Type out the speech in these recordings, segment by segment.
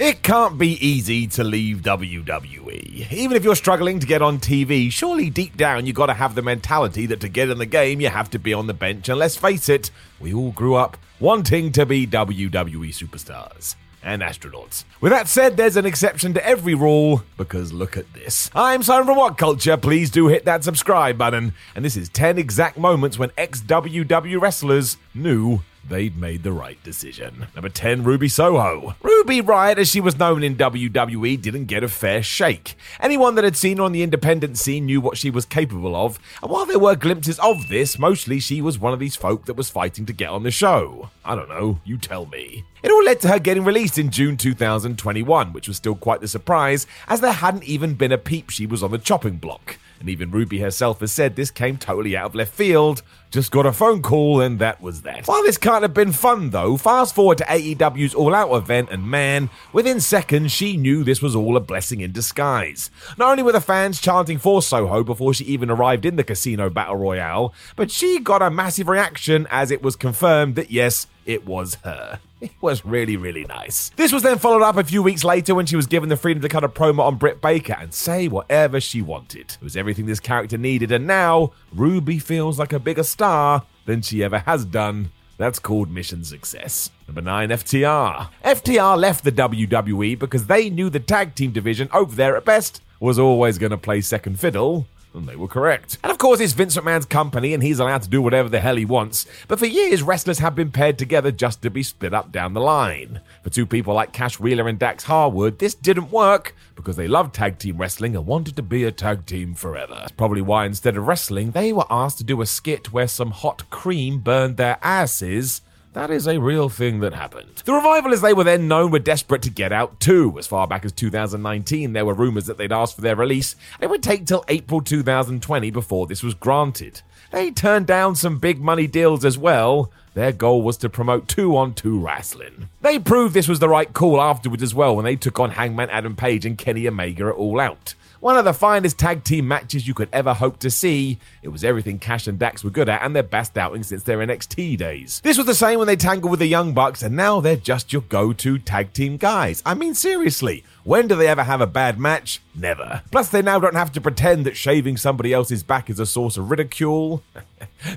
It can't be easy to leave WWE. Even if you're struggling to get on TV, surely deep down you've got to have the mentality that to get in the game you have to be on the bench. And let's face it, we all grew up wanting to be WWE superstars and astronauts. With that said, there's an exception to every rule, because look at this. I'm Simon from What Culture. Please do hit that subscribe button. And this is 10 exact moments when ex-WW wrestlers knew they'd made the right decision. Number 10, Ruby Soho. Ruby Riot, as she was known in WWE, didn't get a fair shake. Anyone that had seen her on the independent scene knew what she was capable of, and while there were glimpses of this, mostly she was one of these folk that was fighting to get on the show. I don't know, you tell me. It all led to her getting released in June 2021, which was still quite the surprise, as there hadn't even been a peep she was on the chopping block. And even Ruby herself has said this came totally out of left field. Just got a phone call and that was that. While this can't have been fun though, fast forward to AEW's All Out event and man, within seconds she knew this was all a blessing in disguise. Not only were the fans chanting for Soho before she even arrived in the Casino Battle Royale, but she got a massive reaction as it was confirmed that yes, it was her. It was really, really nice. This was then followed up a few weeks later when she was given the freedom to cut a promo on Britt Baker and say whatever she wanted. It was everything this character needed, and now Ruby feels like a bigger star than she ever has done. That's called mission success. Number 9, FTR. FTR left the WWE because they knew the tag team division over there at best was always going to play second fiddle. And they were correct. And of course, it's Vince McMahon's company and he's allowed to do whatever the hell he wants. But for years, wrestlers have been paired together just to be split up down the line. For two people like Cash Wheeler and Dax Harwood, this didn't work because they loved tag team wrestling and wanted to be a tag team forever. That's probably why instead of wrestling, they were asked to do a skit where some hot cream burned their asses. That is a real thing that happened. The Revival, as they were then known, were desperate to get out too. As far back as 2019, there were rumours that they'd asked for their release, and it would take till April 2020 before this was granted. They turned down some big money deals as well. Their goal was to promote 2-on-2 wrestling. They proved this was the right call afterwards as well when they took on Hangman Adam Page and Kenny Omega at All Out. One of the finest tag team matches you could ever hope to see. It was everything Cash and Dax were good at and their best outing since their NXT days. This was the same when they tangled with the Young Bucks and now they're just your go-to tag team guys. I mean, seriously, when do they ever have a bad match? Never. Plus, they now don't have to pretend that shaving somebody else's back is a source of ridicule.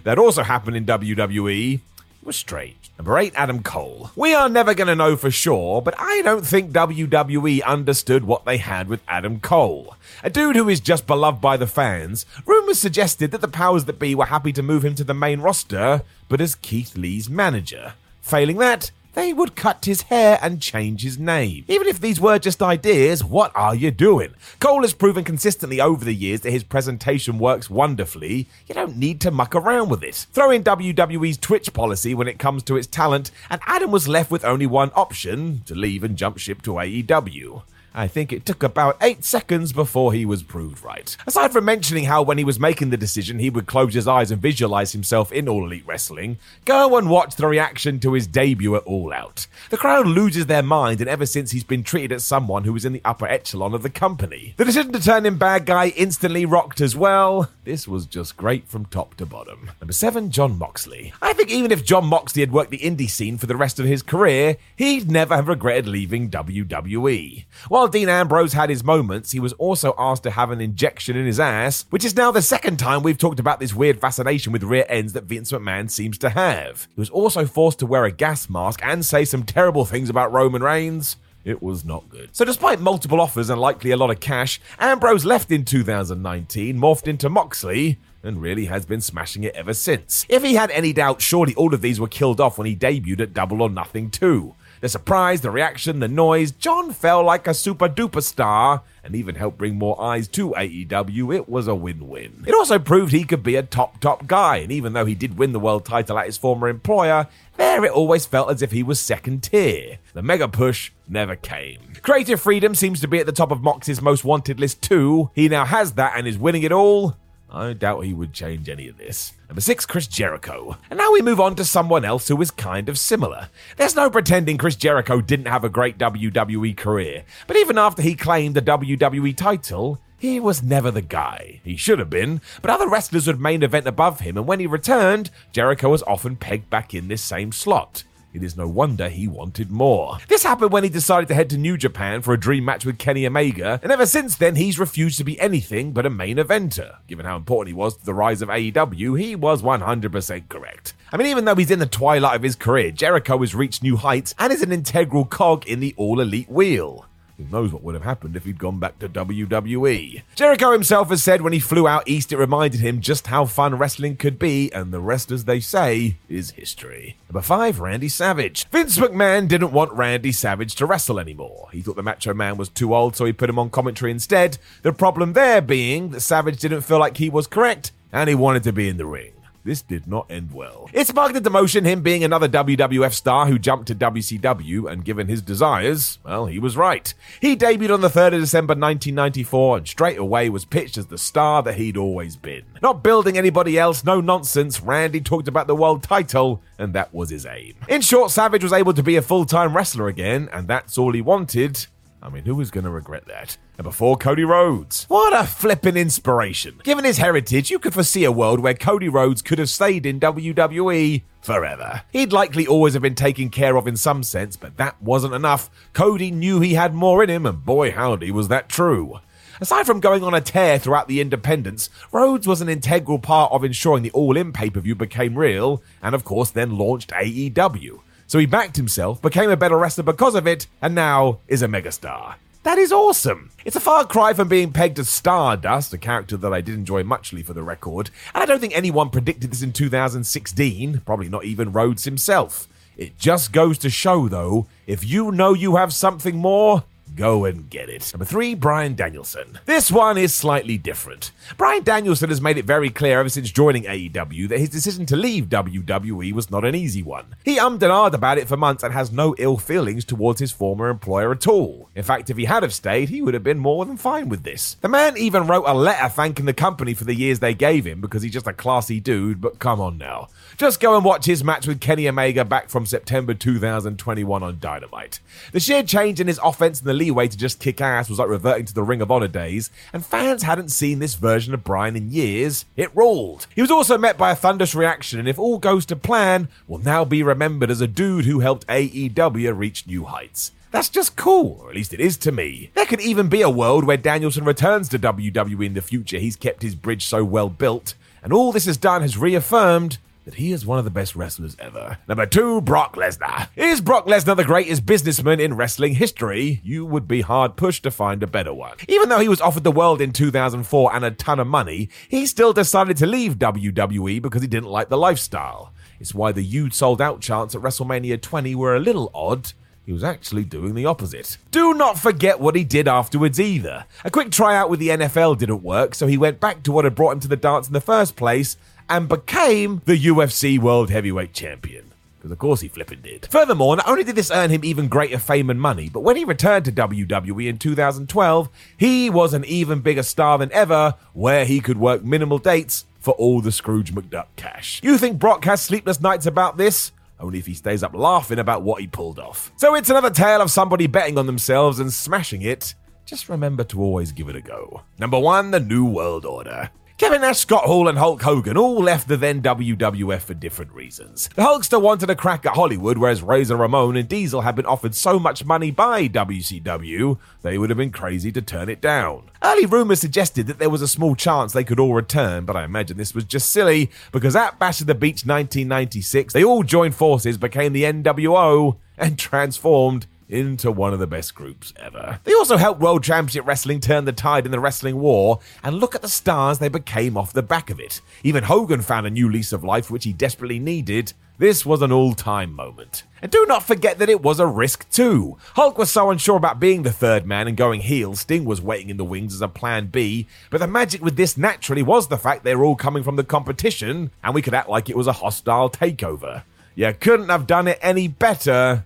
That also happened in WWE. Was strange. Number 8, Adam Cole. We are never going to know for sure, but I don't think WWE understood what they had with Adam Cole. A dude who is just beloved by the fans, rumours suggested that the powers that be were happy to move him to the main roster, but as Keith Lee's manager. Failing that, they would cut his hair and change his name. Even if these were just ideas, what are you doing? Cole has proven consistently over the years that his presentation works wonderfully. You don't need to muck around with it. Throw in WWE's Twitch policy when it comes to its talent, and Adam was left with only one option, to leave and jump ship to AEW. I think it took about 8 seconds before he was proved right. Aside from mentioning how when he was making the decision, he would close his eyes and visualize himself in All Elite Wrestling, go and watch the reaction to his debut at All Out. The crowd loses their mind, and ever since he's been treated as someone who was in the upper echelon of the company. The decision to turn him bad guy instantly rocked as well. This was just great from top to bottom. Number 7, Jon Moxley. I think even if Jon Moxley had worked the indie scene for the rest of his career, he'd never have regretted leaving WWE. While while Dean Ambrose had his moments, he was also asked to have an injection in his ass, which is now the second time we've talked about this weird fascination with rear ends that Vince McMahon seems to have. He was also forced to wear a gas mask and say some terrible things about Roman Reigns. It was not good. So despite multiple offers and likely a lot of cash, Ambrose left in 2019, morphed into Moxley, and really has been smashing it ever since. If he had any doubt, surely all of these were killed off when he debuted at Double or Nothing 2. The surprise, the reaction, the noise, John fell like a super-duper star and even helped bring more eyes to AEW. It was a win-win. It also proved he could be a top guy, and even though he did win the world title at his former employer, there it always felt as if he was second tier. The mega push never came. Creative freedom seems to be at the top of Mox's most wanted list too. He now has that and is winning it all. I doubt he would change any of this. Number 6, Chris Jericho. And now we move on to someone else who is kind of similar. There's no pretending Chris Jericho didn't have a great WWE career, but even after he claimed the WWE title, he was never the guy. He should have been, but other wrestlers would main event above him, and when he returned, Jericho was often pegged back in this same slot. It is no wonder he wanted more. This happened when he decided to head to New Japan for a dream match with Kenny Omega, and ever since then he's refused to be anything but a main eventer. Given how important he was to the rise of AEW, he was 100% correct. I mean, even though he's in the twilight of his career, Jericho has reached new heights and is an integral cog in the All Elite wheel. Who knows what would have happened if he'd gone back to WWE. Jericho himself has said when he flew out east, it reminded him just how fun wrestling could be, and the rest, as they say, is history. Number 5, Randy Savage. Vince McMahon didn't want Randy Savage to wrestle anymore. He thought the Macho Man was too old, so he put him on commentary instead. The problem there being that Savage didn't feel like he was correct, and he wanted to be in the ring. This did not end well. It sparked a demotion, him being another WWF star who jumped to WCW, and given his desires, well, he was right. He debuted on the 3rd of December 1994 and straight away was pitched as the star that he'd always been. Not building anybody else, no nonsense, Randy talked about the world title, and that was his aim. In short, Savage was able to be a full-time wrestler again, and that's all he wanted. I mean, who was going to regret that? Number 4, Cody Rhodes. What a flippin' inspiration. Given his heritage, you could foresee a world where Cody Rhodes could have stayed in WWE forever. He'd likely always have been taken care of in some sense, but that wasn't enough. Cody knew he had more in him, and boy howdy was that true. Aside from going on a tear throughout the independents, Rhodes was an integral part of ensuring the All-In pay-per-view became real, and of course then launched AEW. So he backed himself, became a better wrestler because of it, and now is a megastar. That is awesome. It's a far cry from being pegged as Stardust, a character that I did enjoy muchly for the record, and I don't think anyone predicted this in 2016, probably not even Rhodes himself. It just goes to show, though, if you know you have something more, go and get it. Number 3, Brian Danielson. This one is slightly different. Brian Danielson has made it very clear ever since joining AEW that his decision to leave WWE was not an easy one. He ummed and ahed about it for months and has no ill feelings towards his former employer at all. In fact, if he had have stayed, he would have been more than fine with this. The man even wrote a letter thanking the company for the years they gave him because he's just a classy dude, but come on now. Just go and watch his match with Kenny Omega back from September 2021 on Dynamite. The sheer change in his offense and the leeway to just kick ass was like reverting to the Ring of Honor days, and fans hadn't seen this version of Brian in years. It ruled. He was also met by a thunderous reaction, and if all goes to plan, will now be remembered as a dude who helped AEW reach new heights. That's just cool, or at least it is to me. There could even be a world where Danielson returns to WWE in the future. He's kept his bridge so well built, and all this has done has reaffirmed that he is one of the best wrestlers ever. Number 2, Brock Lesnar. Is Brock Lesnar the greatest businessman in wrestling history? You would be hard pushed to find a better one. Even though he was offered the world in 2004 and a ton of money, he still decided to leave WWE because he didn't like the lifestyle. It's why the "you sold out" chants at WrestleMania 20 were a little odd. He was actually doing the opposite. Do not forget what he did afterwards either. A quick tryout with the NFL didn't work, so he went back to what had brought him to the dance in the first place, and became the UFC World Heavyweight Champion. Because of course he flippin' did. Furthermore, not only did this earn him even greater fame and money, but when he returned to WWE in 2012, he was an even bigger star than ever, where he could work minimal dates for all the Scrooge McDuck cash. You think Brock has sleepless nights about this? Only if he stays up laughing about what he pulled off. So it's another tale of somebody betting on themselves and smashing it. Just remember to always give it a go. Number 1, the New World Order. Kevin Nash, Scott Hall, and Hulk Hogan all left the then WWF for different reasons. The Hulkster wanted a crack at Hollywood, whereas Razor Ramon and Diesel had been offered so much money by WCW, they would have been crazy to turn it down. Early rumors suggested that there was a small chance they could all return, but I imagine this was just silly, because at Bash at the Beach 1996, they all joined forces, became the NWO, and transformed into one of the best groups ever. They also helped World Championship Wrestling turn the tide in the wrestling war, and look at the stars they became off the back of it. Even Hogan found a new lease of life, which he desperately needed. This was an all-time moment. And do not forget that it was a risk too. Hulk was so unsure about being the third man and going heel, Sting was waiting in the wings as a plan B, but the magic with this naturally was the fact they were all coming from the competition, and we could act like it was a hostile takeover. You couldn't have done it any better.